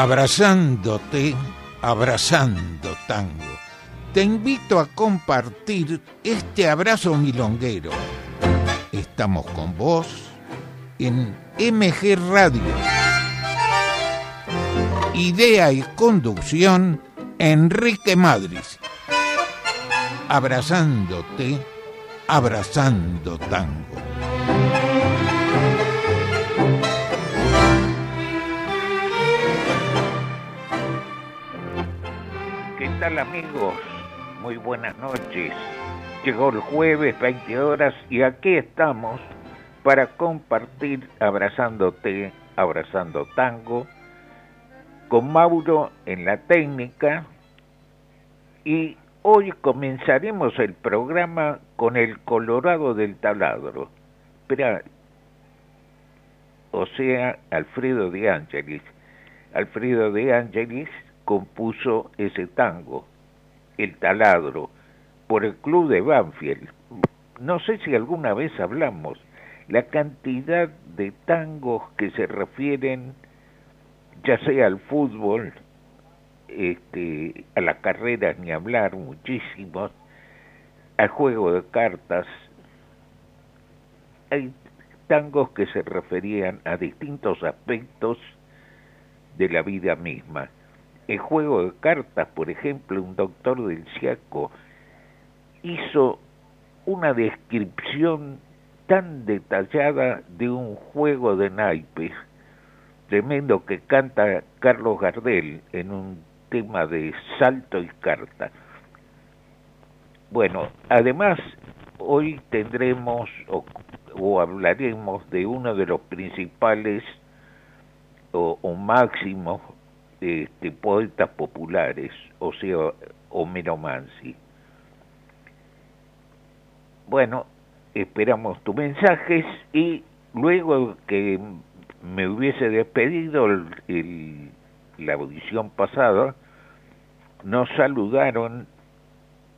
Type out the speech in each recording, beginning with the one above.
Abrazándote, abrazando tango. Te invito a compartir este abrazo milonguero. Estamos con vos en MG Radio. Idea y conducción, Enrique Madris. Abrazándote, abrazando tango. ¿Qué tal, amigos? Muy buenas noches. Llegó el jueves, 20 horas, y aquí estamos para compartir Abrazándote, Abrazando Tango, con Mauro en la técnica, y hoy comenzaremos el programa con el Colorado del Taladro. Espera, o sea, Alfredo de Ángelis. Alfredo de Ángelis compuso ese tango, El Taladro, por el club de Banfield. No sé si alguna vez hablamos la cantidad de tangos que se refieren ya sea al fútbol, a las carreras ni hablar, muchísimos, al juego de cartas. Hay tangos que se referían a distintos aspectos de la vida misma. El juego de cartas, por ejemplo, un doctor del Siaco hizo una descripción tan detallada de un juego de naipes, tremendo, que canta Carlos Gardel en un tema de salto y carta. Bueno, además, hoy tendremos o hablaremos de uno de los principales o máximos poetas populares, o sea, Homero Manzi. Bueno, esperamos tus mensajes y luego que me hubiese despedido la audición pasada, nos saludaron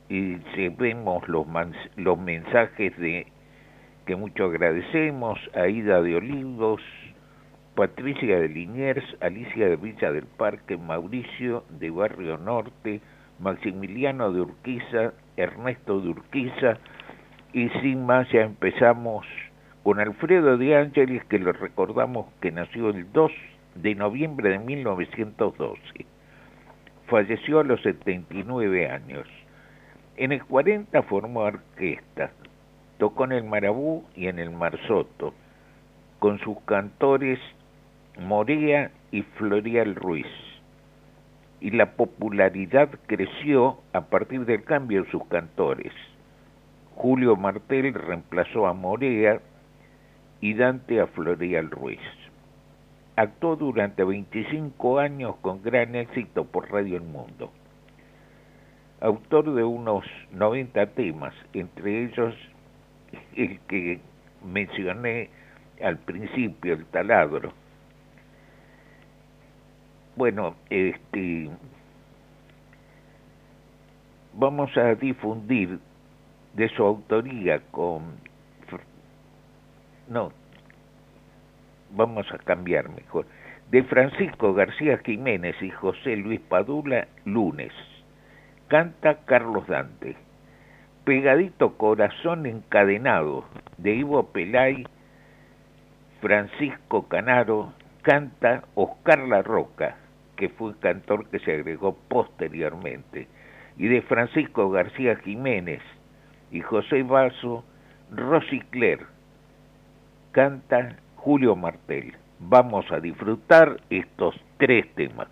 y vemos los mensajes de que mucho agradecemos, Aida de Olivos, Patricia de Liniers, Alicia de Villa del Parque, Mauricio de Barrio Norte, Maximiliano de Urquiza, Ernesto de Urquiza, y sin más ya empezamos con Alfredo de Ángelis, que lo recordamos que nació el 2 de noviembre de 1912. Falleció a los 79 años. En el 40 formó orquesta, tocó en el Marabú y en el Marzotto, con sus cantores Morea y Floreal Ruiz. Y la popularidad creció a partir del cambio de sus cantores. Julio Martel reemplazó a Morea y Dante a Floreal Ruiz. Actuó durante 25 años con gran éxito por Radio El Mundo. Autor de unos 90 temas, entre ellos el que mencioné al principio, El Taladro. Bueno, vamos a difundir de su autoría de Francisco García Jiménez y José Luis Padula, Lunes. Canta Carlos Dante. Pegadito Corazón Encadenado, de Ivo Pelay, Francisco Canaro. Canta Oscar La Roca, que fue un cantor que se agregó posteriormente. Y de Francisco García Jiménez y José Basso, Rosicler. Canta Julio Martel. Vamos a disfrutar estos tres temas.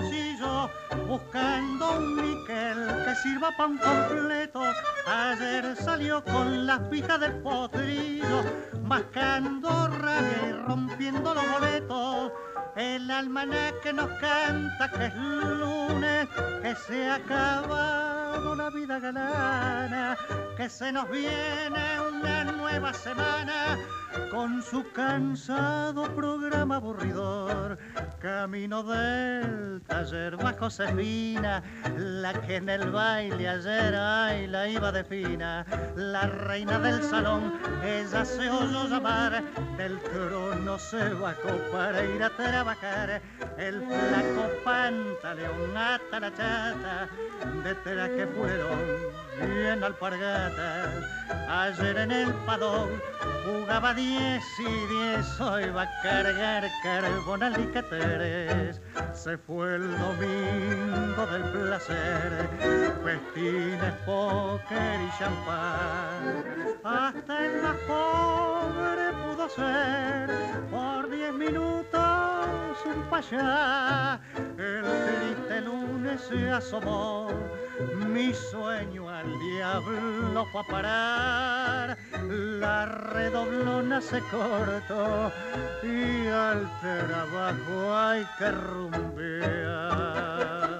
pasillo, buscando un níquel que sirva pan completo. Ayer salió con las pijas del potrillo, mascando raya y rompiendo los boletos. El almanaque nos canta que es lunes, que se ha acabado la vida galana, que se nos viene una nueva semana con su cansado programa aburridor. Camino del taller va Josefina, la que en el baile ayer, ay, la iba de fina. La reina del salón, ella se oyó llamar, del trono se bajó para ir a trabajar. El flaco pantaleón hasta la chata, detrás que fueron bien alpargatas. Ayer en el padón jugaba 10 y 10, hoy va a cargar carbón al Licateres. Se fue el domingo del placer, festines, póker y champán. Hasta el más pobre pudo ser por 10 minutos un payá. El triste lunes se asomó, mi sueño al diablo fue a parar. La redoblona se cortó y al trabajo hay que rumbear.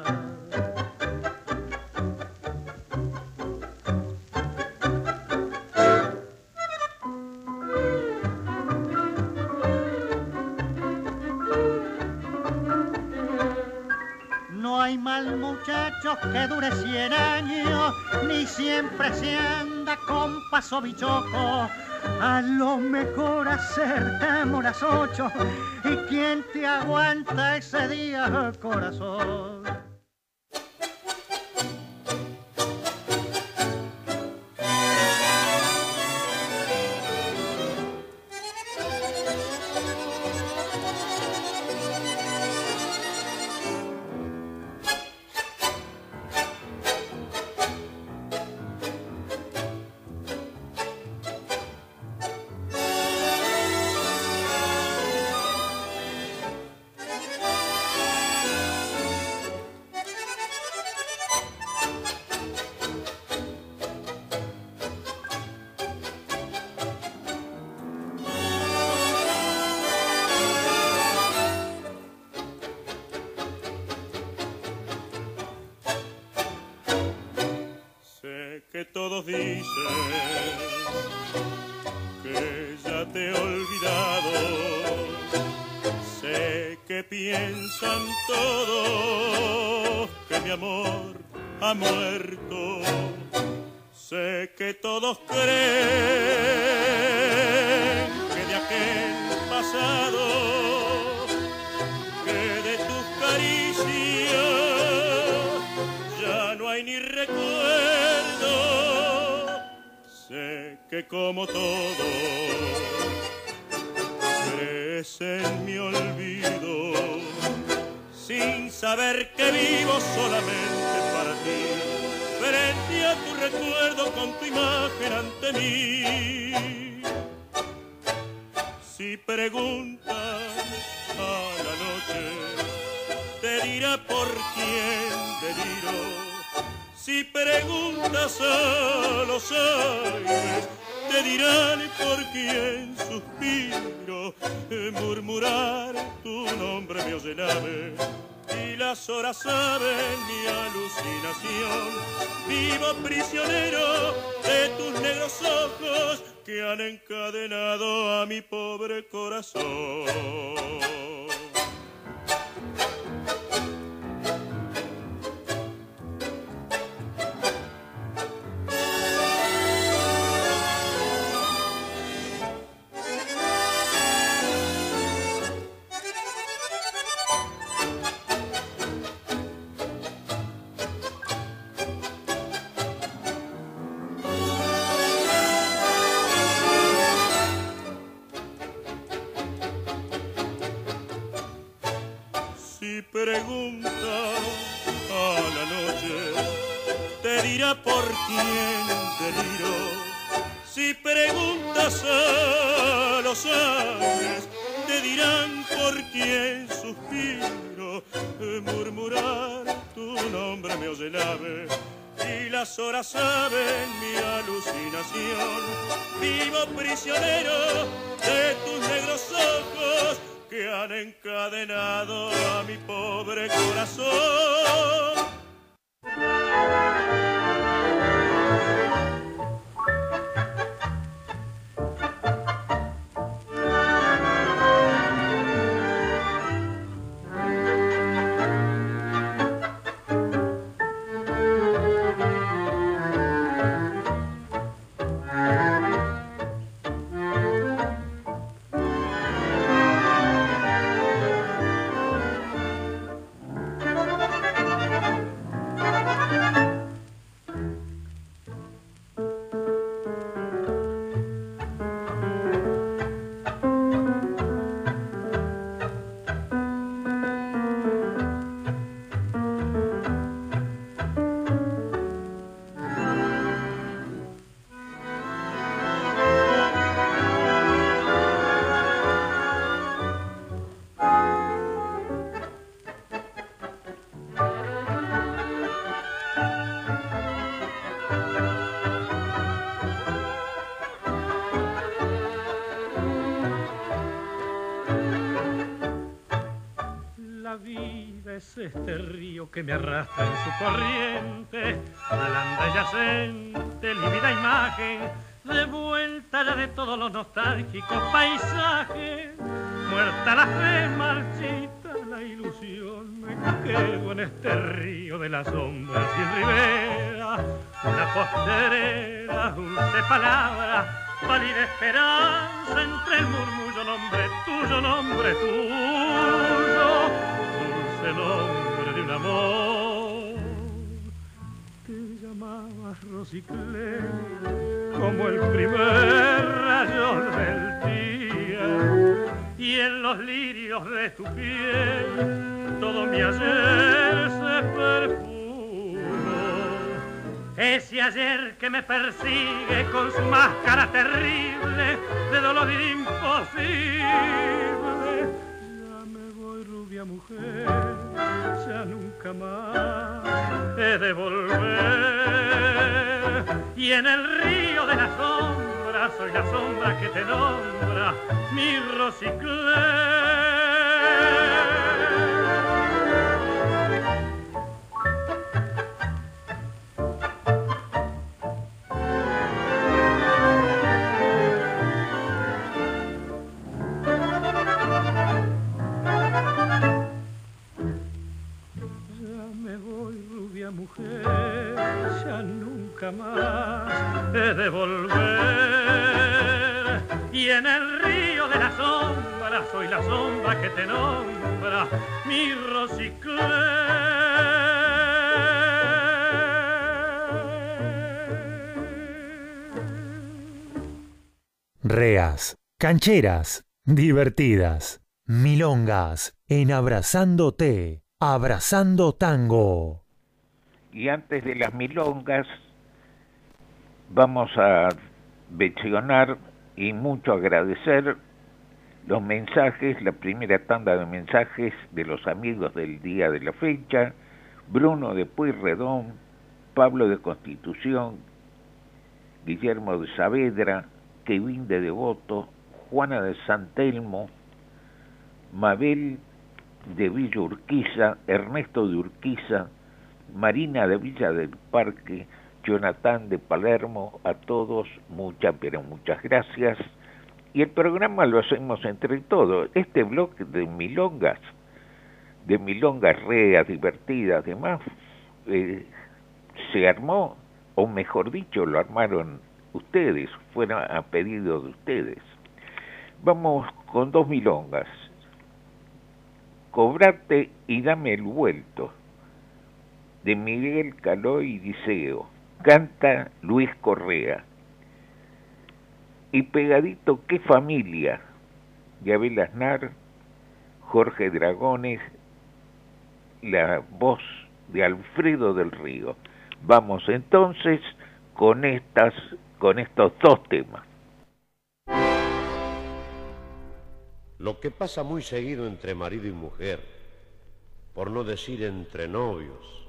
No hay mal muchacho que dure 100 años, ni siempre se anda con paso bichoco. A lo mejor acertamos las 8, y quién te aguanta ese día, corazón. Por quién suspiro, oído murmurar tu nombre, me oye el ave, y las horas saben mi alucinación. Vivo prisionero de tus negros ojos que han encadenado a mi pobre corazón. Este río que me arrastra en su corriente, blanda y yacente, lívida imagen, de vuelta ya de todos los nostálgicos paisajes. Muerta la fe, marchita la ilusión, me quedo en este río de las sombras sin ribera. Una posterera, dulce palabra, pálida esperanza entre el murmullo, nombre tuyo, nombre tuyo. El nombre de un amor te llamabas Rosiclé, como el primer rayo del día, y en los lirios de tu piel todo mi ayer se perfumó. Ese ayer que me persigue con su máscara terrible de dolor imposible. Ya me voy, rubia mujer, ya nunca más he de volver. Y en el río de la sombra soy la sombra que te nombra, mi Rosiclé. Mujer, ya nunca más he de volver. Y en el río de la sombra soy la sombra que te nombra, mi Rosiclé. Reas, cancheras, divertidas, milongas en Abrazándote, Abrazando Tango. Y antes de las milongas vamos a mencionar y mucho agradecer los mensajes, la primera tanda de mensajes de los amigos del día de la fecha: Bruno de Pueyrredón, Pablo de Constitución, Guillermo de Saavedra, Kevin de Devoto, Juana de San Telmo, Mabel de Villa Urquiza, Ernesto de Urquiza, Marina de Villa del Parque, Jonathan de Palermo. A todos muchas, pero muchas gracias. Y el programa lo hacemos entre todos. Este bloque de milongas reas, divertidas, demás, se armó, o mejor dicho, lo armaron ustedes, fueron a pedido de ustedes. Vamos con dos milongas. Cobrate y dame el vuelto, de Miguel Caló y Liceo, canta Luis Correa. Y pegadito, Qué familia, de Abel Aznar, Jorge Dragones, la voz de Alfredo del Río. Vamos entonces con estos dos temas. Lo que pasa muy seguido entre marido y mujer por no decir entre novios,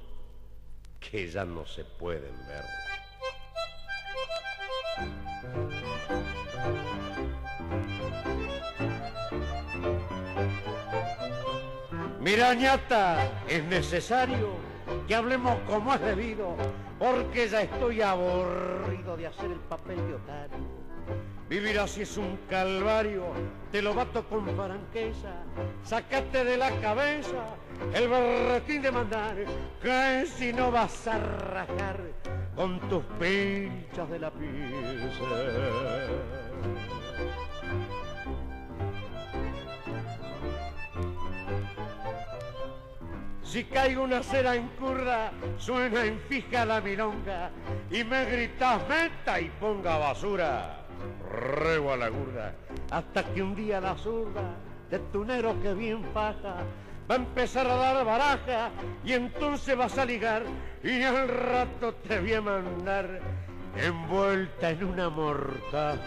que ya no se pueden ver. Mira, ñata, es necesario que hablemos como es debido, porque ya estoy aburrido de hacer el papel de otario. Vivir así es un calvario, te lo bato con franqueza, sacate de la cabeza el berretín de mandar, que si no vas a rajar con tus pinchas de la pieza. Si cae una cera en curda, suena en fija la milonga y me gritas meta y ponga basura. Rego a la gurda, hasta que un día la zurda de tunero que bien faja va a empezar a dar baraja y entonces vas a ligar y al rato te voy a mandar envuelta en una mortaja.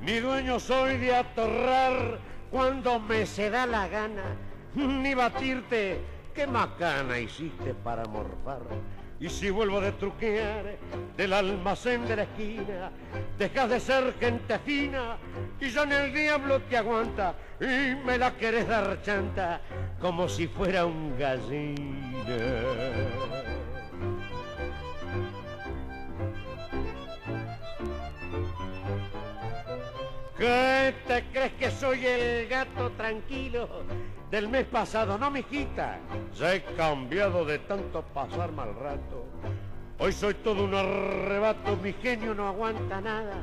Ni dueño soy de atorrar cuando me se da la gana, ni batirte, qué macana hiciste para morfar. Y si vuelvo de truquear del almacén de la esquina, dejas de ser gente fina y ya en el diablo te aguanta y me la querés dar chanta como si fuera un gallina. ¿Qué te crees que soy el gato tranquilo del mes pasado? No, mijita, ya he cambiado de tanto pasar mal rato. Hoy soy todo un arrebato, mi genio no aguanta nada.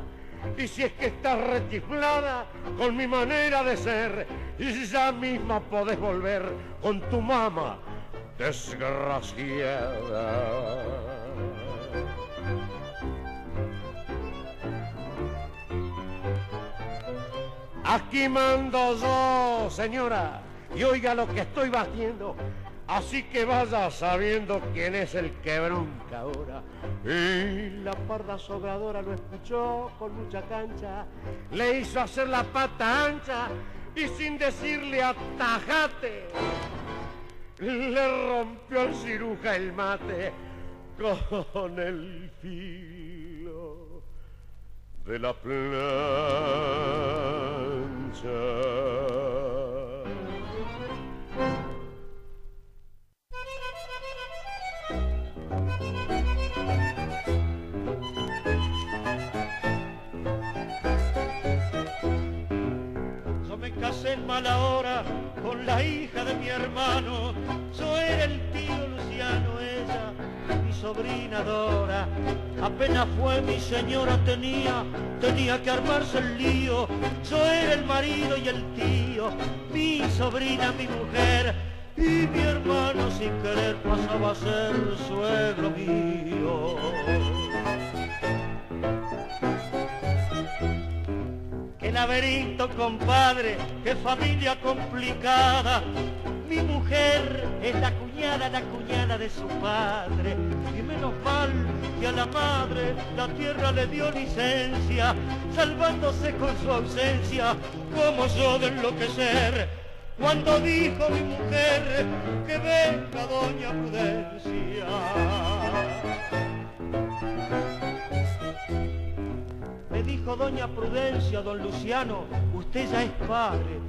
Y si es que estás rechiflada con mi manera de ser, ya mismo podés volver con tu mamá desgraciada. Aquí mando yo, señora, y oiga lo que estoy batiendo, así que vaya sabiendo quién es el que bronca ahora. Y la parda sobradora lo escuchó con mucha cancha, le hizo hacer la pata ancha y sin decirle atajate, le rompió el ciruja el mate con el filo de la plancha. Yo me casé en mala hora con la hija de mi hermano. Yo era el tío Luciano, ella mi sobrina Dora. Apenas fue mi señora, tenía que armarse el lío. Yo era el marido y el tío, mi sobrina, mi mujer, y mi hermano sin querer pasaba a ser suegro mío. ¡Qué laberinto, compadre! ¡Qué familia complicada! Mi mujer es la cuñada de su padre, y menos mal que a la madre la tierra le dio licencia, salvándose con su ausencia, como yo de enloquecer, cuando dijo mi mujer que venga doña Prudencia. Me dijo doña Prudencia, don Luciano, usted ya es padre.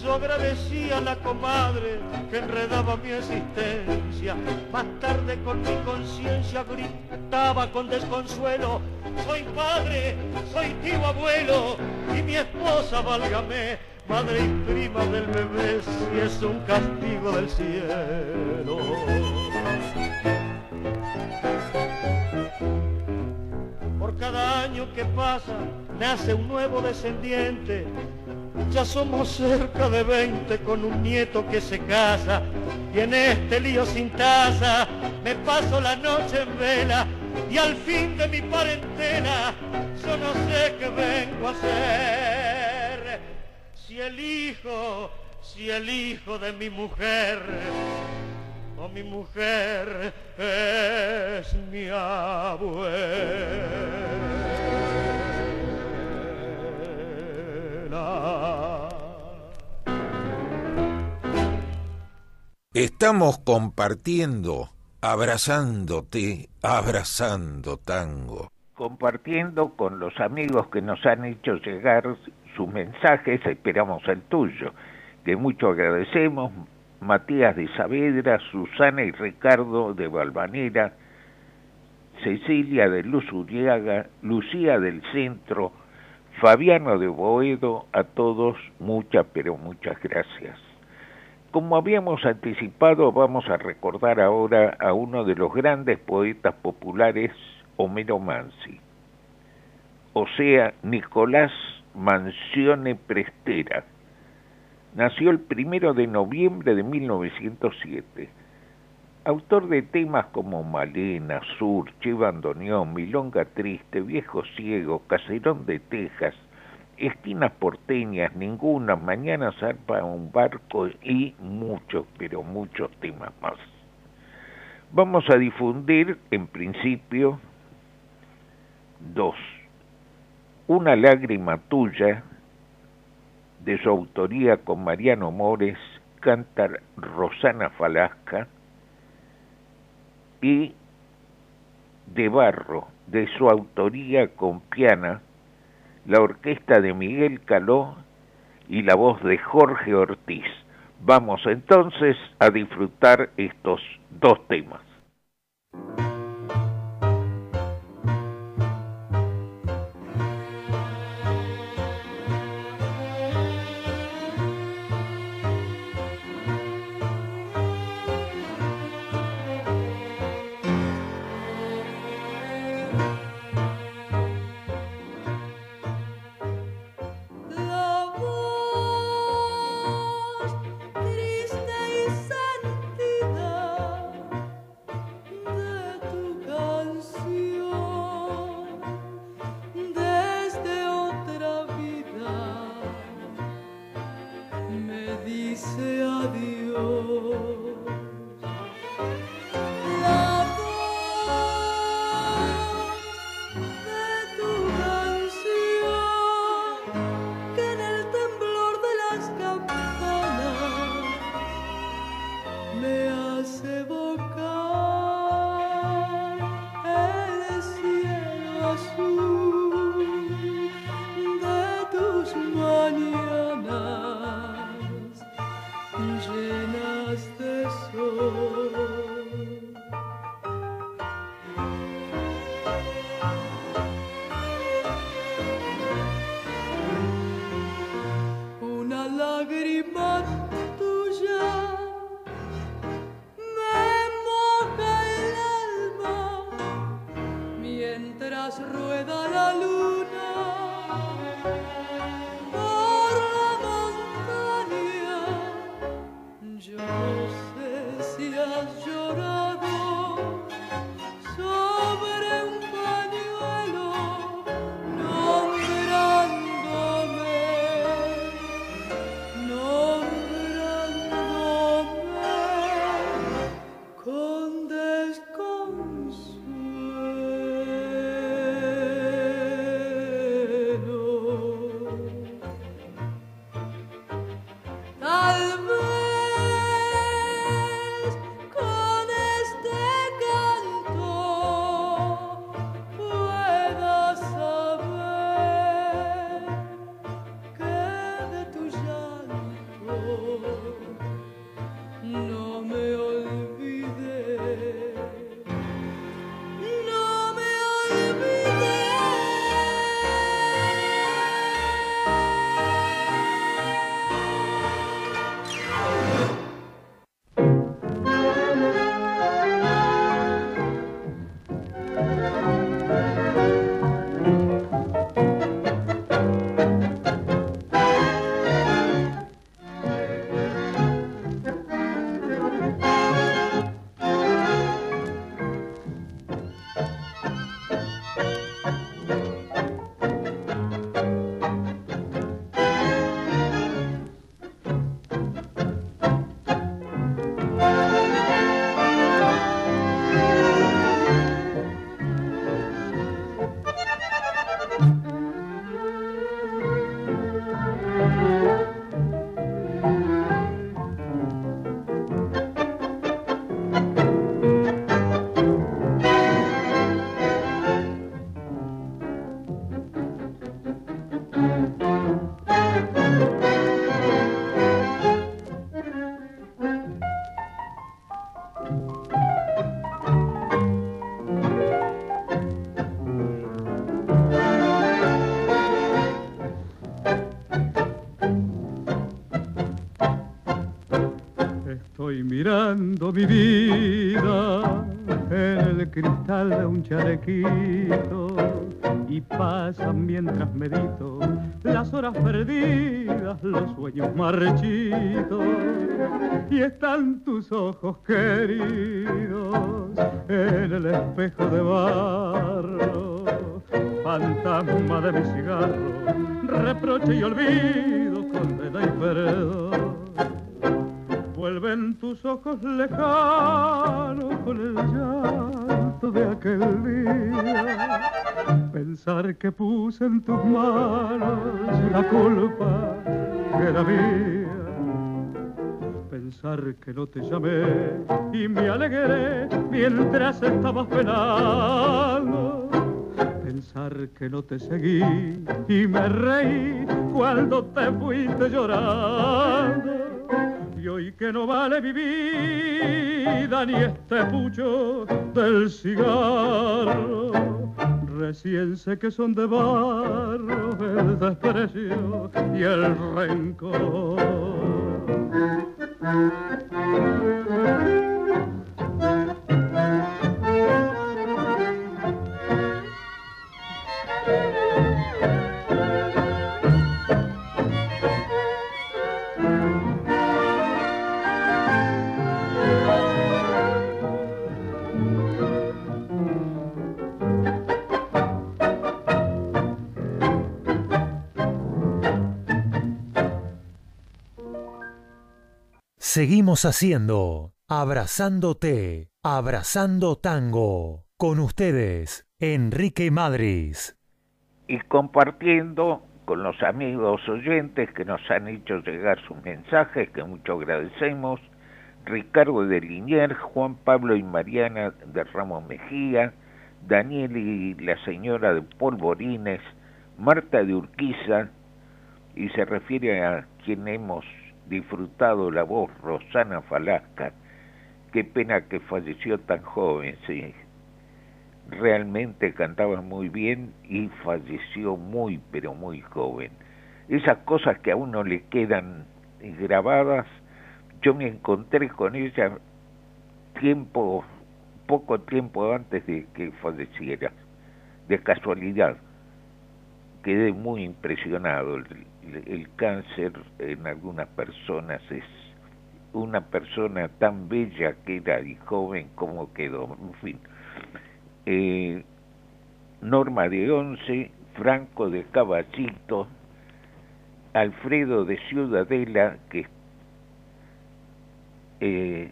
Yo agradecía a la comadre que enredaba mi existencia. Más tarde con mi conciencia gritaba con desconsuelo, soy padre, soy tío abuelo, y mi esposa, válgame, madre y prima del bebé, si es un castigo del cielo. Por cada año que pasa nace un nuevo descendiente. Ya somos cerca de 20 con un nieto que se casa, y en este lío sin tasa me paso la noche en vela, y al fin de mi parentela yo no sé qué vengo a hacer. Si el hijo de mi mujer o mi mujer es mi abuelo. volar. Estamos compartiendo, abrazándote, abrazando tango. Compartiendo con los amigos que nos han hecho llegar sus mensajes, esperamos el tuyo, que mucho agradecemos. Matías de Saavedra, Susana y Ricardo de Valvanera, Cecilia de Luz Uriaga, Lucía del Centro, Fabiano de Boedo, a todos muchas, pero muchas gracias. Como habíamos anticipado, vamos a recordar ahora a uno de los grandes poetas populares, Homero Manzi, o sea, Nicolás Mansione Prestera. Nació el 1 de noviembre de 1907. Autor de temas como Malena, Sur, Che Bandoneón, Milonga Triste, Viejo Ciego, Caserón de Texas, Esquinas Porteñas, Ninguna, Mañana Zarpa un Barco y muchos, pero muchos temas más. Vamos a difundir, en principio, dos. Una lágrima tuya, de su autoría con Mariano Mores, canta Rosana Falasca, y de Barro, de su autoría con Piana, la orquesta de Miguel Caló y la voz de Jorge Ortiz. Vamos entonces a disfrutar estos dos temas. No. mirando mi vida en el cristal de un chalequito y pasan mientras medito las horas perdidas, los sueños marchitos y están tus ojos queridos en el espejo de barro, fantasma de mi cigarro, reproche y olvido, condena y perdón. Vuelven tus ojos lejanos con el llanto de aquel día. Pensar que puse en tus manos la culpa que era mía. Pensar que no te llamé y me alegré mientras estabas penando. Pensar que no te seguí y me reí cuando te fuiste llorando. Y hoy que no vale mi vida ni este pucho del cigarro, recién sé que son de barro el desprecio y el rencor. Seguimos haciendo Abrazándote, Abrazando Tango, con ustedes, Enrique Madris. Y compartiendo con los amigos oyentes que nos han hecho llegar sus mensajes, que mucho agradecemos, Ricardo de Liniers, Juan Pablo y Mariana de Ramos Mejía, Daniel y la señora de Polvorines, Marta de Urquiza, y se refiere a quien hemos disfrutado la voz, Rosana Falasca. Qué pena que falleció tan joven, sí. Realmente cantaba muy bien y falleció muy, pero muy joven. Esas cosas que a uno le quedan grabadas. Yo me encontré con ella poco tiempo antes de que falleciera, de casualidad. Quedé muy impresionado. El cáncer en algunas personas es una persona tan bella que era y joven como quedó. En fin, Norma de Once, Franco de Caballito, Alfredo de Ciudadela, que se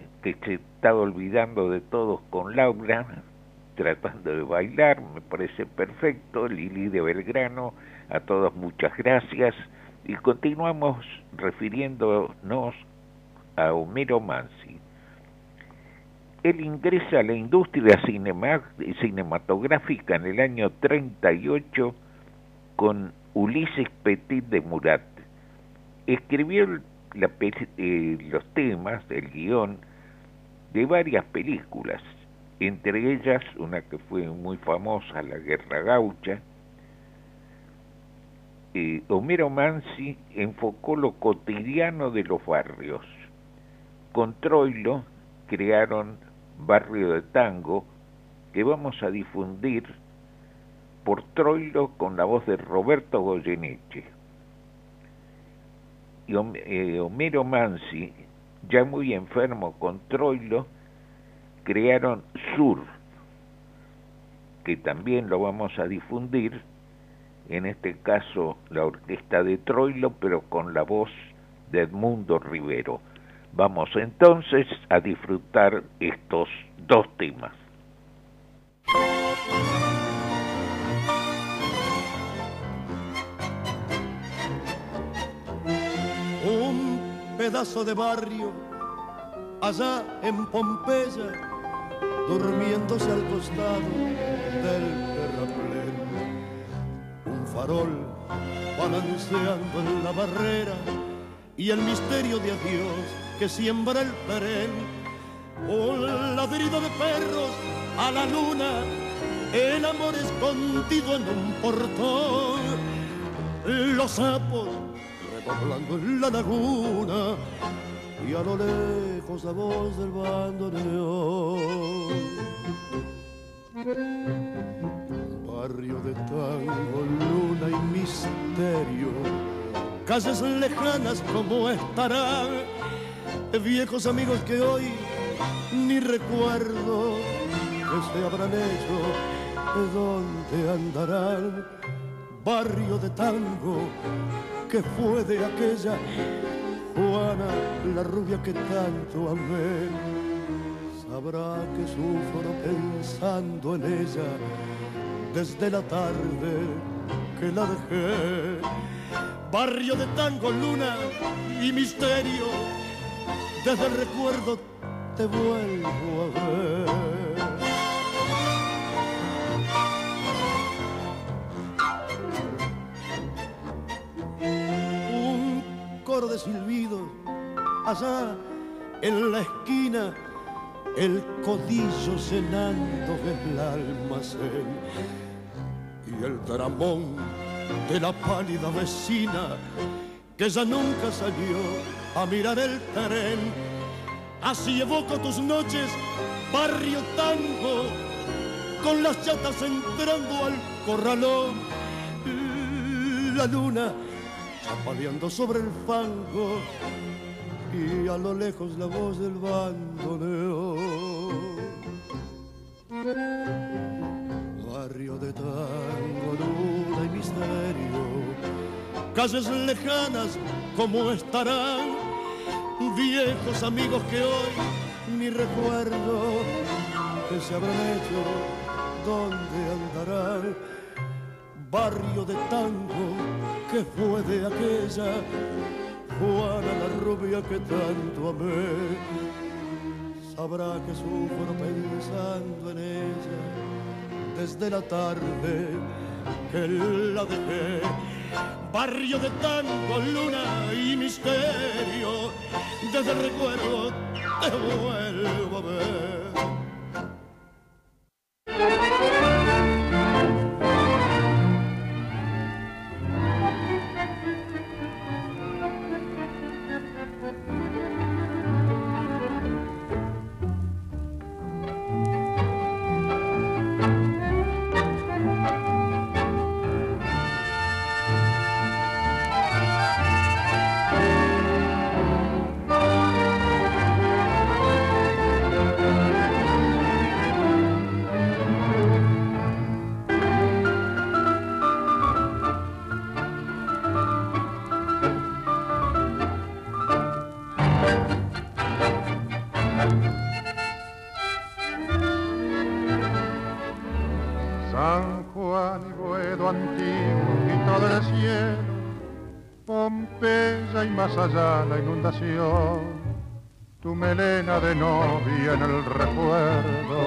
está olvidando de todos con Laura, tratando de bailar, me parece perfecto. Lili de Belgrano, a todos muchas gracias. Y continuamos refiriéndonos a Homero Manzi. Él ingresa a la industria cinematográfica en el año 38 con Ulises Petit de Murat. Escribió los temas, el guión, de varias películas, entre ellas una que fue muy famosa, La Guerra Gaucha. Homero Manzi enfocó lo cotidiano de los barrios. Con Troilo crearon Barrio de Tango, que vamos a difundir por Troilo con la voz de Roberto Goyeneche. Y Homero Manzi, ya muy enfermo con Troilo, crearon Sur, que también lo vamos a difundir, en este caso la orquesta de Troilo, pero con la voz de Edmundo Rivero. Vamos entonces a disfrutar estos dos temas. Un pedazo de barrio allá en Pompeya, durmiéndose al costado del terraplén. Farol balanceando en la barrera y el misterio de adiós que siembra el perén. Un ladrido de perros a la luna, el amor escondido en un portón. Los sapos redoblando en la laguna, y a lo lejos la voz del bandoneón. Barrio de tango, luna y misterio, calles lejanas como estarán, viejos amigos que hoy ni recuerdo que se habrán hecho, de dónde andarán. Barrio de tango, que fue de aquella Juana, la rubia que tanto amé. Sabrá que sufro pensando en ella desde la tarde que la dejé. Barrio de tango, luna y misterio, desde el recuerdo te vuelvo a ver. De silbido, allá en la esquina, el codillo cenando en el almacén, y el dramón de la pálida vecina que ya nunca salió a mirar el tren. Así evoco tus noches, barrio tango, con las chatas entrando al corralón, la luna chapaleando sobre el fango, y a lo lejos la voz del bandoneón. Barrio de tango, luna y misterio, calles lejanas como estarán, viejos amigos que hoy ni recuerdo que se habrán hecho, dónde andarán. Barrio de tango, que fue de aquella Juana, la rubia que tanto amé. Sabrá que sufro pensando en ella desde la tarde que la dejé. Barrio de tango, luna y misterio, desde el recuerdo te vuelvo a ver. Allá la inundación, tu melena de novia en el recuerdo,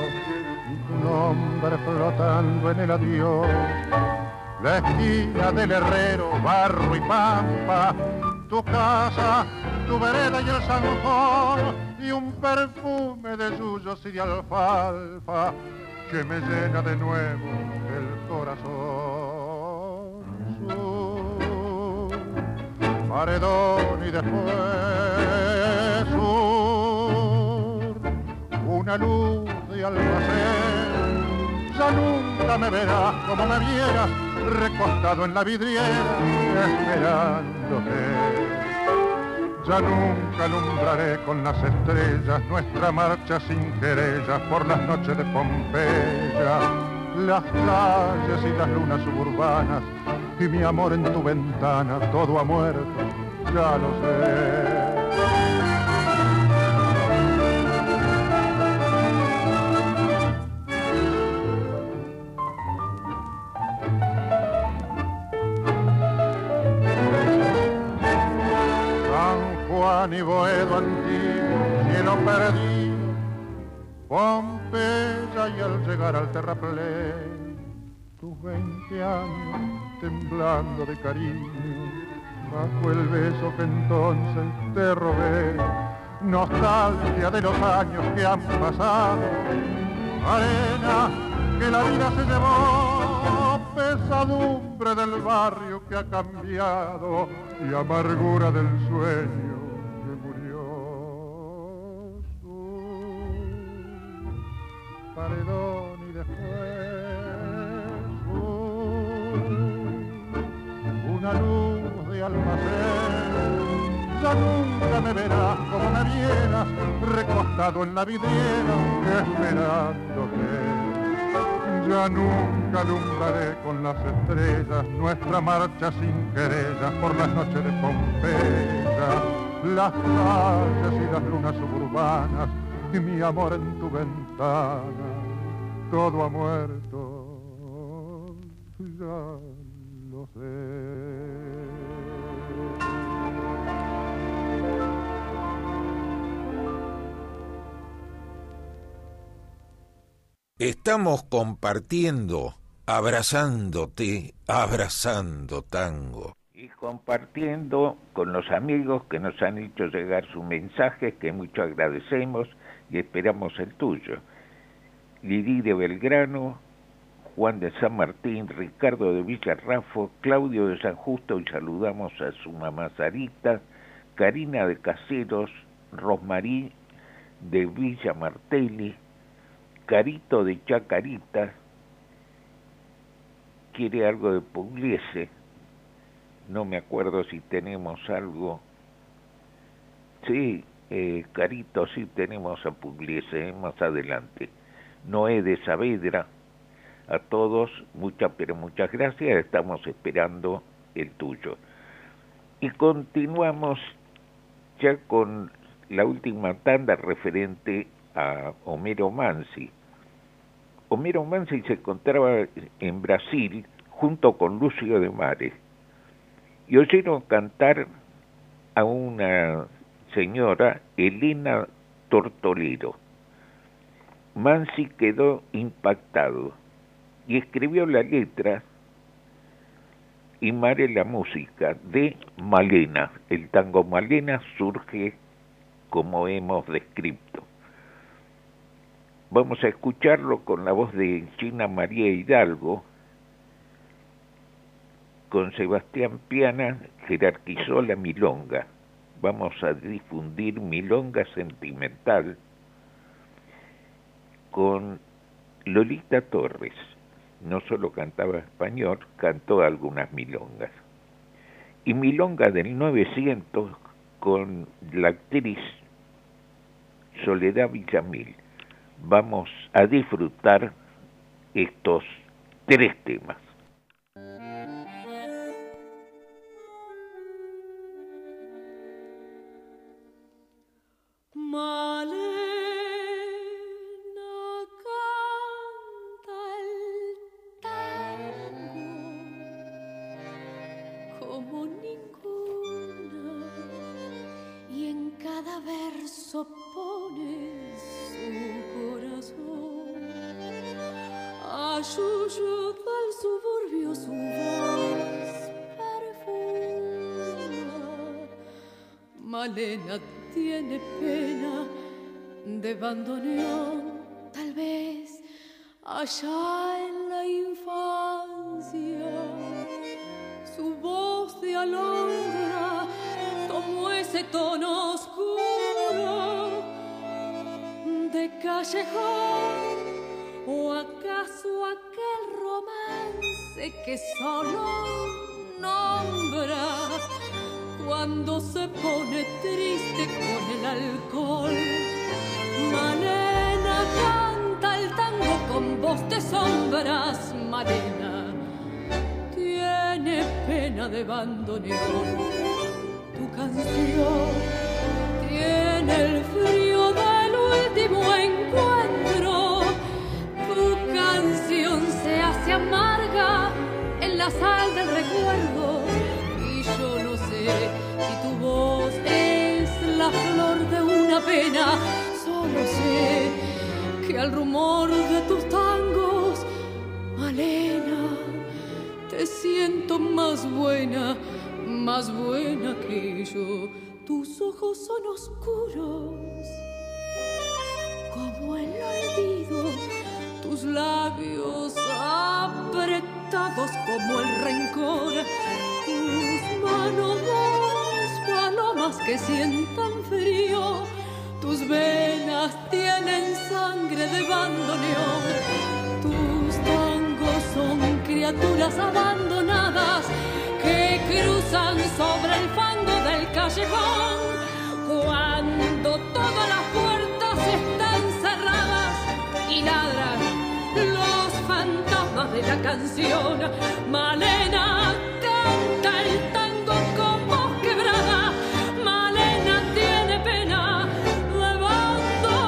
tu nombre flotando en el adiós, la esquina del herrero, barro y pampa, tu casa, tu vereda y el zanjón, y un perfume de yuyos y de alfalfa que me llena de nuevo el corazón. Paredón y después sur, una luz de almacén, ya nunca me verás como me vieras, recostado en la vidriera, esperándote. Ya nunca alumbraré con las estrellas nuestra marcha sin querellas por las noches de Pompeya, las calles y las lunas suburbanas, y mi amor en tu ventana, todo ha muerto, ya lo sé. San Juan y Boedo antiguo, cielo perdido, Pompeya y al llegar al terraplén, tus 20 años temblando de cariño, bajo el beso que entonces te robé, nostalgia de los años que han pasado, arena que la vida se llevó, pesadumbre del barrio que ha cambiado y amargura del sueño que murió. Sur, paredón y después sur, una luz de almacén. Ya nunca me verás como me vieras, recostado en la vidriera esperándote. Ya nunca alumbraré con las estrellas nuestra marcha sin querellas por las noches de Pompeya, las calles y las lunas suburbanas y mi amor en tu ventana. Todo ha muerto, ya lo sé. Estamos compartiendo, abrazándote, abrazando tango. Y compartiendo con los amigos que nos han hecho llegar sus mensajes, que mucho agradecemos y esperamos el tuyo. Lidí de Belgrano, Juan de San Martín, Ricardo de Villarrafo, Claudio de San Justo, y saludamos a su mamá Sarita, Karina de Caseros, Rosmarí de Villa Martelli, Carito de Chacarita, quiere algo de Puglese, no me acuerdo si tenemos algo, sí, Carito, sí tenemos a Puglese, más adelante. Noé de Saavedra, a todos, muchas pero muchas gracias, estamos esperando el tuyo. Y continuamos ya con la última tanda referente a Homero Manzi. Homero Manzi se encontraba en Brasil junto con Lúcio de Mare y oyeron cantar a una señora, Helena Tortolero. Manzi quedó impactado y escribió la letra y Mare la música de Malena. El tango Malena surge como hemos descrito. Vamos a escucharlo con la voz de China María Hidalgo, con Sebastián Piana, jerarquizó la milonga. Vamos a difundir milonga sentimental con Lolita Torres. No solo cantaba español, cantó algunas milongas. Y milonga del 900 con la actriz Soledad Villamil. Vamos a disfrutar estos tres temas. Malena tiene pena de bandoneón, tal vez allá en la infancia. Su voz de alondra tomó ese tono oscuro de callejón, o acaso aquel romance que solo nombra cuando se pone triste con el alcohol. Malena canta el tango con voz de sombras. Malena tiene pena de bandoneón. Tu canción tiene el frío del último encuentro. Tu canción se hace amarga en la sal del recuerdo. Si tu voz es la flor de una pena, solo sé que al rumor de tus tangos, Malena, te siento más buena que yo. Tus ojos son oscuros como el olvido, tus labios apretados apretados como el rencor. Tus manos, palomas que sientan frío, tus venas tienen sangre de bandoneón. Tus tangos son criaturas abandonadas que cruzan sobre el fango del callejón. Cuando todas las puertas están cerradas y ladran los fantasmas de la canción, Malena canta el tango con voz quebrada. Malena tiene pena de bandoneón.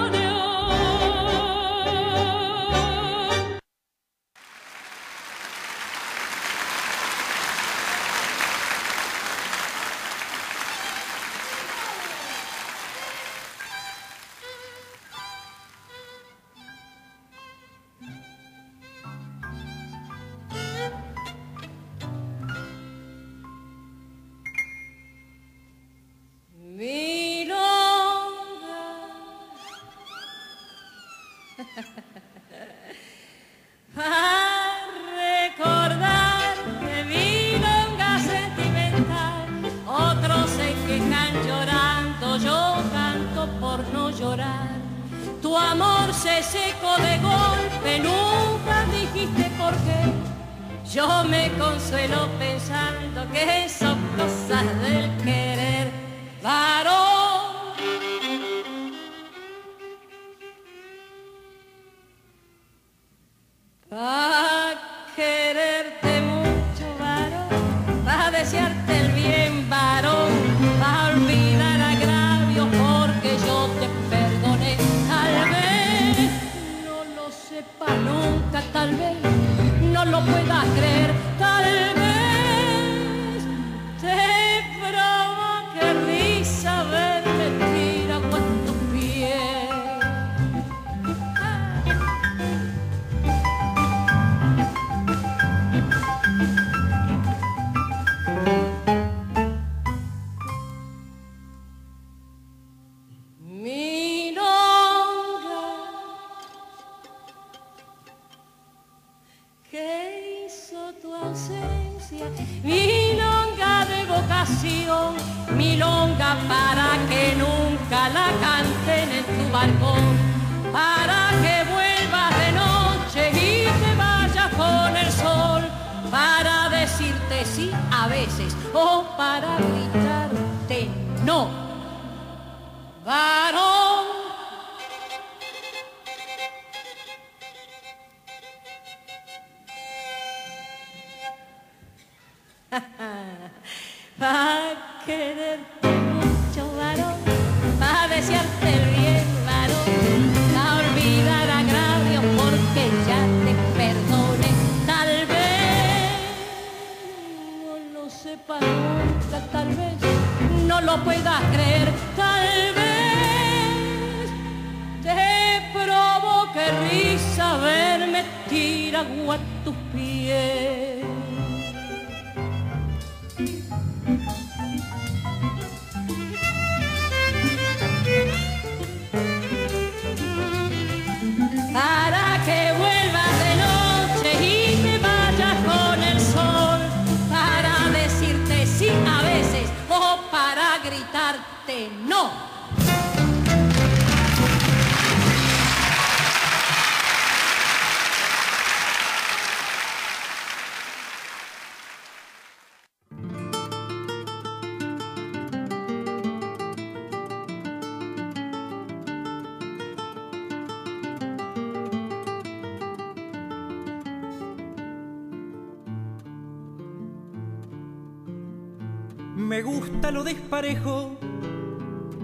Me gusta lo desparejo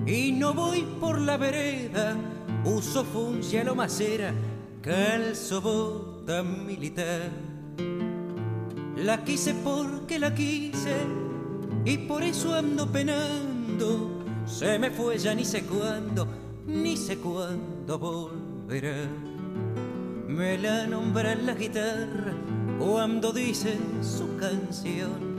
y no voy por la vereda. Uso funcia lo macera, calzo bota militar. La quise porque la quise y por eso ando penando. Se me fue ya ni sé cuándo volverá. Me la nombran la guitarra cuando dice su canción.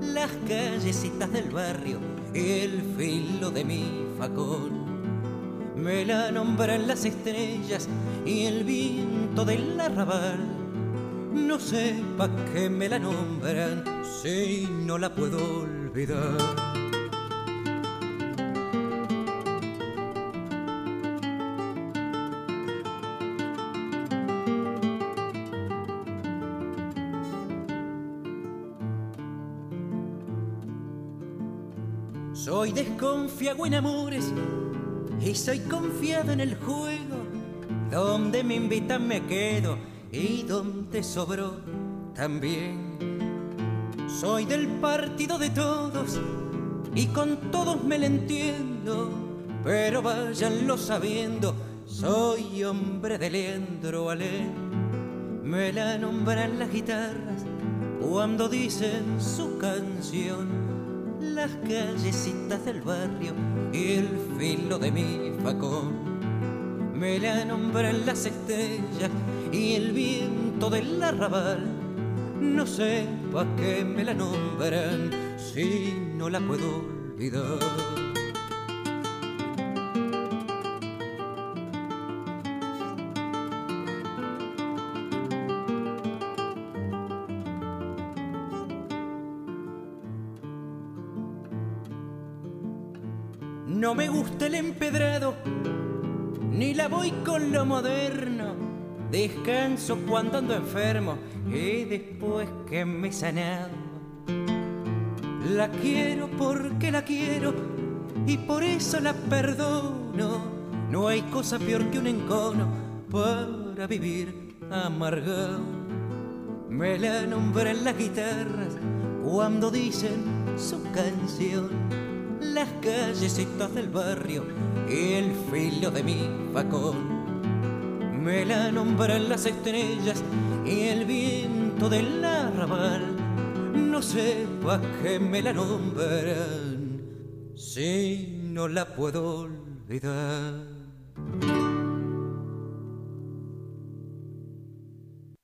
Las callecitas del barrio y el filo de mi facón. Me la nombran las estrellas y el viento del arrabal. no sepa que me la nombran si no la puedo olvidar. Soy desconfiado en amores y soy confiado en el juego. Donde me invitan me quedo y donde sobró también. Soy del partido de todos y con todos me lo entiendo, pero váyanlo sabiendo, soy hombre de Leandro Alé. Me la nombran las guitarras cuando dicen su canción, las callecitas del barrio y el filo de mi facón. Me la nombran las estrellas y el viento del arrabal. No sé pa' qué me la nombran si no la puedo olvidar. No me gusta el empedrado, ni la voy con lo moderno. Descanso cuando ando enfermo y después que me he sanado. La quiero porque la quiero y por eso la perdono. No hay cosa peor que un encono para vivir amargado. Me la nombran las guitarras cuando dicen su canción, las callecitas del barrio y el filo de mi facón. Me la nombran las estrellas y el viento del arrabal. No sé pa' qué me la nombran si no la puedo olvidar.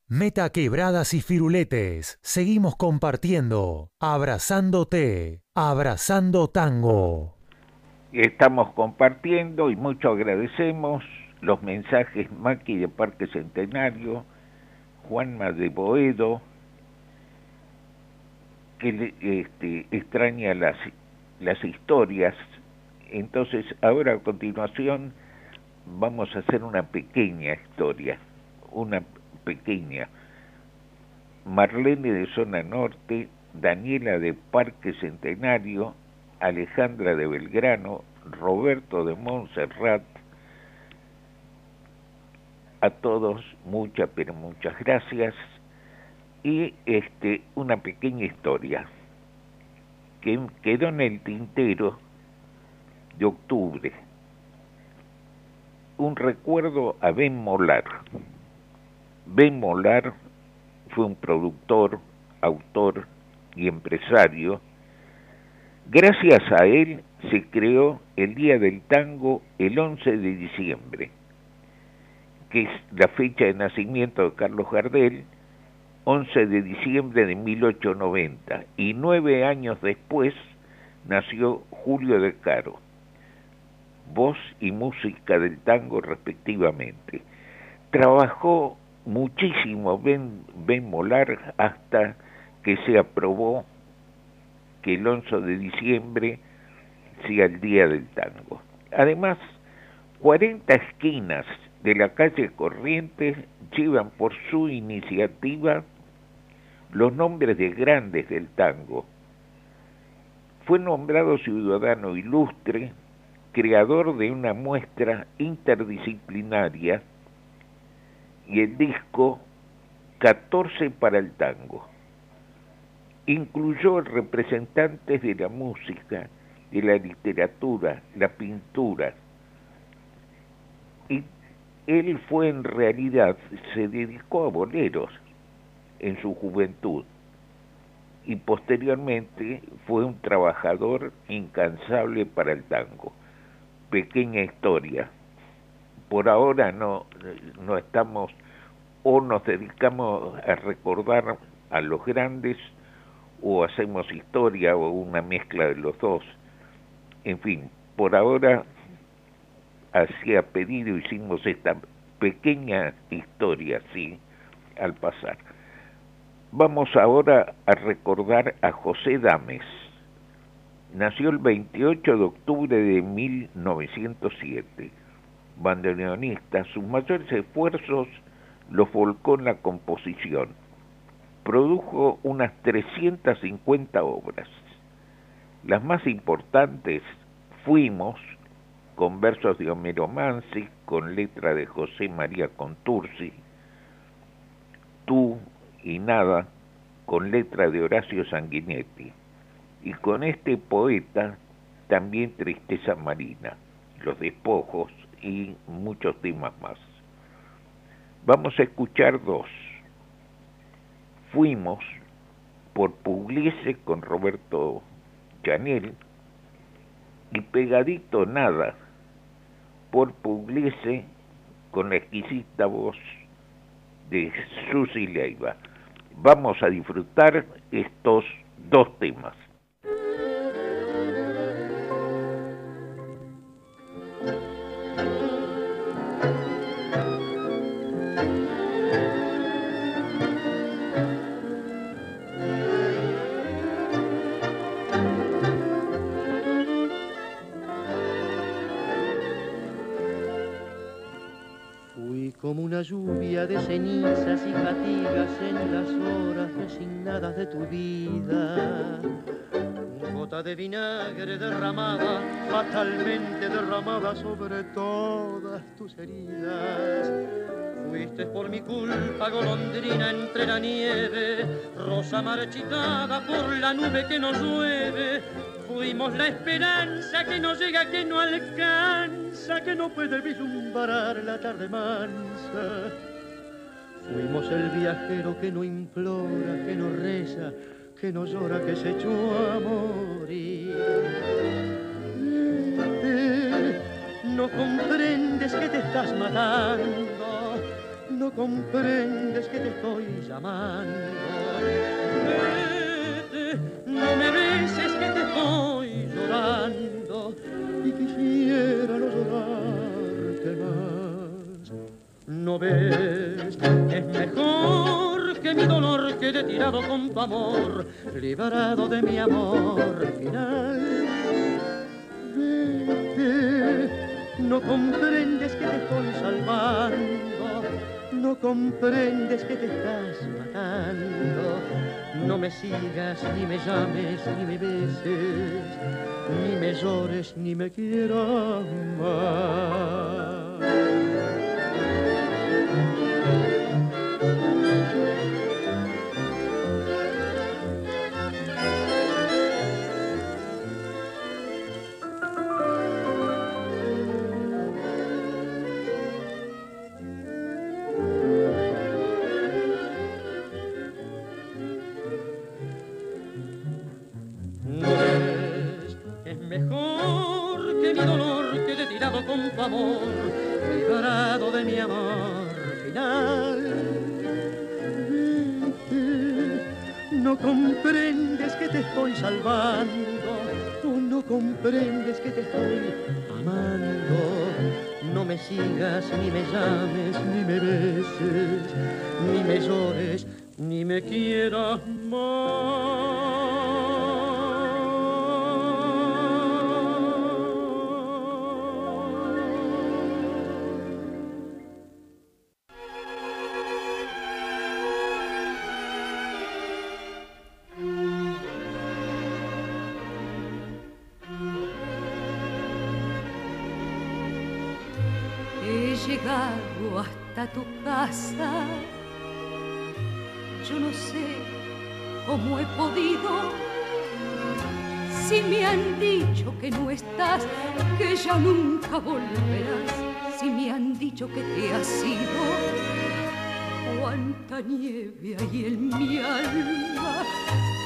Meta quebradas y firuletes, seguimos compartiendo, abrazándote, abrazando tango. Estamos compartiendo y mucho agradecemos los mensajes. Maqui de Parque Centenario, Juanma de Boedo, que extraña las historias. Entonces ahora a continuación vamos a hacer una pequeña historia, una pequeña. Marlene de Zona Norte, Daniela de Parque Centenario, Alejandra de Belgrano, Roberto de Montserrat. A todos muchas pero muchas gracias. Y una pequeña historia que quedó en el tintero de octubre. Un recuerdo a Ben Molar. Ben Molar fue un productor, autor y empresario. Gracias a él se creó el Día del Tango el 11 de diciembre, que es la fecha de nacimiento de Carlos Gardel, 11 de diciembre de 1890, y 9 años después nació Julio de Caro, voz y música del tango respectivamente. Trabajó muchísimo Ben Molar hasta que se aprobó que el 11 de diciembre sea el Día del Tango. Además, 40 esquinas de la calle Corrientes llevan por su iniciativa los nombres de grandes del tango. Fue nombrado ciudadano ilustre, creador de una muestra interdisciplinaria y el disco 14 para el tango. Incluyó representantes de la música, de la literatura, la pintura. Y él fue en realidad, se dedicó a boleros en su juventud y posteriormente fue un trabajador incansable para el tango. Pequeña historia. Por ahora no estamos o nos dedicamos a recordar a los grandes o hacemos historia o una mezcla de los dos. En fin, por ahora hacía pedido hicimos esta pequeña historia así al pasar. Vamos ahora a recordar a José Dames. Nació el 28 de octubre de 1907. Bandoneonista, sus mayores esfuerzos los volcó en la composición. Produjo unas 350 obras. Las más importantes, Fuimos, con versos de Homero Manzi, con letra de José María Contursi, Tú y Nada, con letra de Horacio Sanguinetti, y con este poeta también Tristeza Marina, Los Despojos y muchos temas más. Vamos a escuchar dos. Fuimos, por Puglese con Roberto Chanel, y Pegadito Nada, por Puglese con la exquisita voz de Susi Leiva. Vamos a disfrutar estos dos temas. Fui como una lluvia de cenizas y fatigas en las horas resignadas de tu vida. Gota de vinagre derramada, fatalmente derramada sobre todas tus heridas. Fuiste por mi culpa, golondrina entre la nieve, rosa marchitada por la nube que nos llueve. Fuimos la esperanza que no llega, que no alcanza, que no puede vislumbrar la tarde mansa. Fuimos el viajero que no implora, que no reza, que no llora, que se echó a morir. No comprendes que te estás matando, no comprendes que te estoy llamando. No me beses que te estoy llorando y quisiera no llorarte más. No ves, es mejor que mi dolor quede tirado con tu amor, liberado de mi amor final. Vete, no comprendes que te estoy salvando, no comprendes que te estás matando. No me sigas, ni me llames, ni me beses, ni me llores, ni me quieras más. Con tu amor, liberado de mi amor final. Vete, no comprendes que te estoy salvando, tú no comprendes que te estoy amando. No me sigas, ni me llames, ni me beses, ni me llores, ni me quieras más. Hasta tu casa, yo no sé cómo he podido, si me han dicho que no estás, que ya nunca volverás, si me han dicho que te has ido. Cuánta nieve hay en mi alma,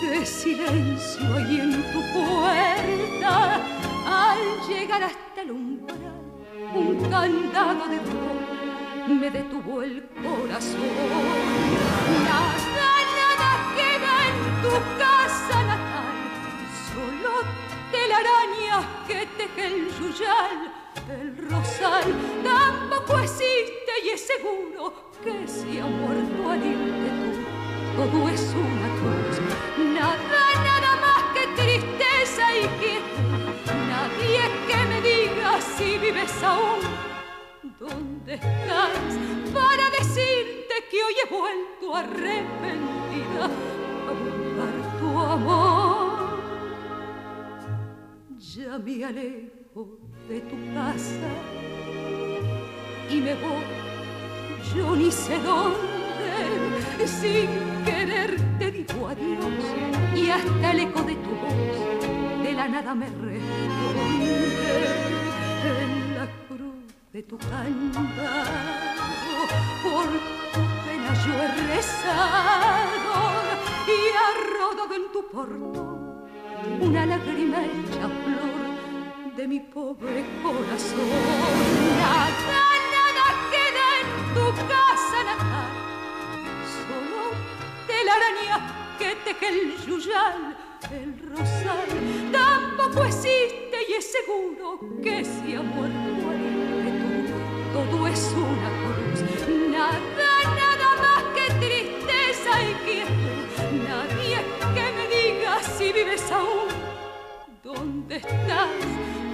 qué silencio hay en tu puerta. Al llegar hasta el umbral, un candado de ropa me detuvo el corazón. Nada, nada queda en tu casa natal, solo telarañas que teje el yuyal. El rosal tampoco existe y es seguro que se ha muerto alguien de tú. todo es una cruz. Nada, nada más que tristeza y quietud. Nadie que me diga si vives aún, dónde estás, para decirte que hoy he vuelto arrepentida a buscar tu amor. Ya me alejo de tu casa y me voy, yo ni sé dónde. Sin querer te digo adiós y hasta el eco de tu voz de la nada me responde. En la cruz de tu cántaro por tu pena yo he rezado y ha rodado en tu portón una lágrima hecha flor de mi pobre corazón. Nada, tu casa natal, solo telaraña que teje el yuyal, el rosal, tampoco existe y es seguro que si ha muerto alguien de tú, todo es una cruz. Nada, nada más que tristeza y quietud, nadie que me diga si vives aún, dónde estás,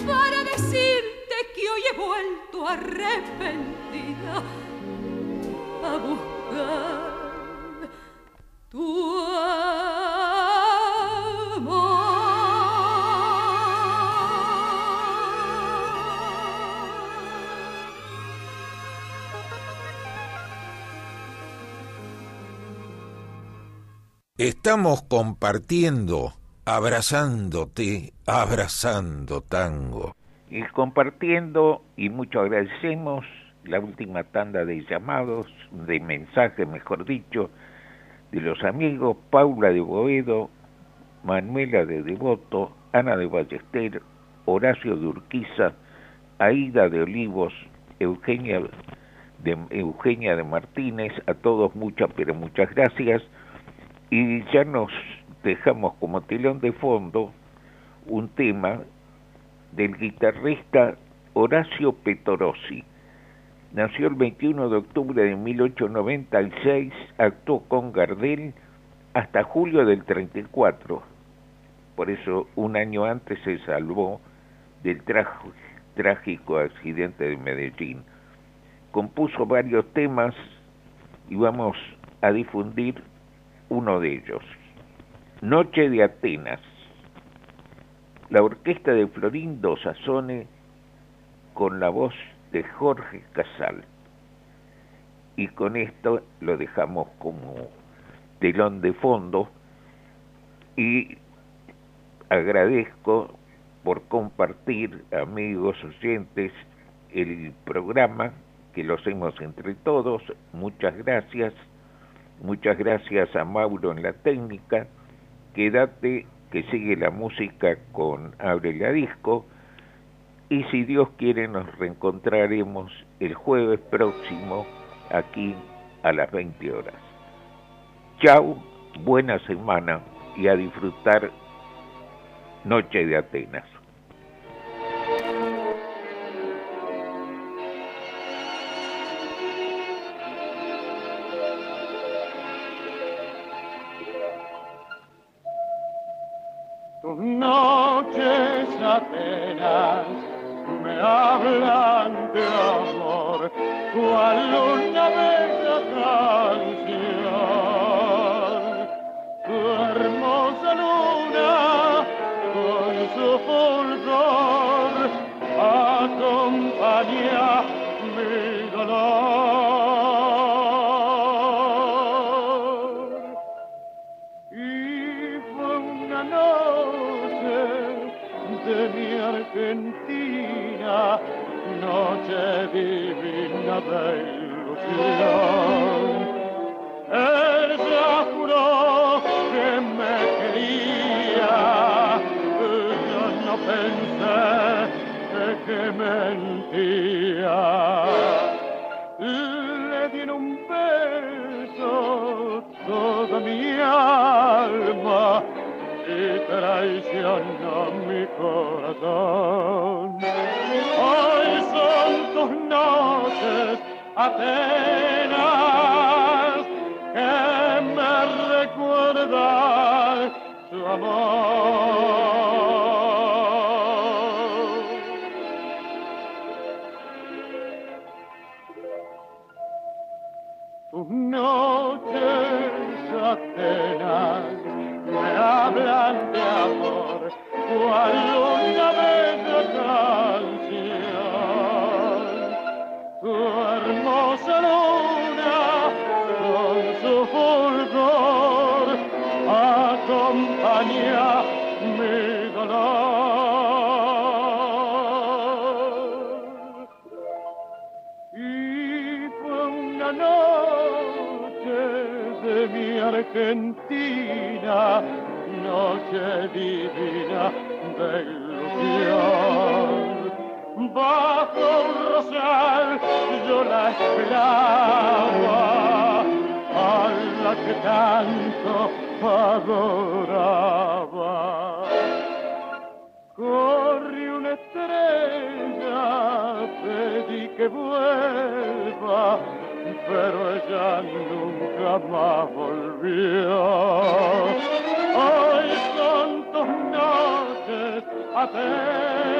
para decirte que hoy he vuelto arrepentida a buscar tu amor. Estamos compartiendo, abrazándote, abrazando tango. Y compartiendo, y mucho agradecemos la última tanda de llamados, de mensajes, mejor dicho, de los amigos Paula de Boedo, Manuela de Devoto, Ana de Ballester, Horacio de Urquiza, Aida de Olivos, Eugenia de Martínez. A todos muchas, pero muchas gracias. Y ya nos dejamos como telón de fondo un tema del guitarrista Horacio Petorossi. Nació el 21 de octubre de 1896, actuó con Gardel hasta julio del 34. Por eso, un año antes se salvó del trágico accidente de Medellín. Compuso varios temas y vamos a difundir uno de ellos. Noche de Atenas. La orquesta de Florindo Sazone con la voz de Jorge Casal. Y con esto lo dejamos como telón de fondo y agradezco por compartir, amigos oyentes, el programa, que lo hacemos entre todos. Muchas gracias. Muchas gracias a Mauro en la técnica. Quédate que sigue la música con Abre la Disco. Y si Dios quiere nos reencontraremos el jueves próximo aquí a las 20 horas. Chau, buena semana y a disfrutar Noche de Atenas. Tus noches atenas me hablan de amor, cual una bella canción. Tu hermosa luna, con su fulgor, acompaña mi dolor. Y fue una noche de mi Argentina, noche divina de ilusión. Ella juró que me quería, yo no pensé que mentía. Le di en un beso toda mi alma y traicionó mi corazón. Hoy son tus noches atenas que me Hoy son tus noches a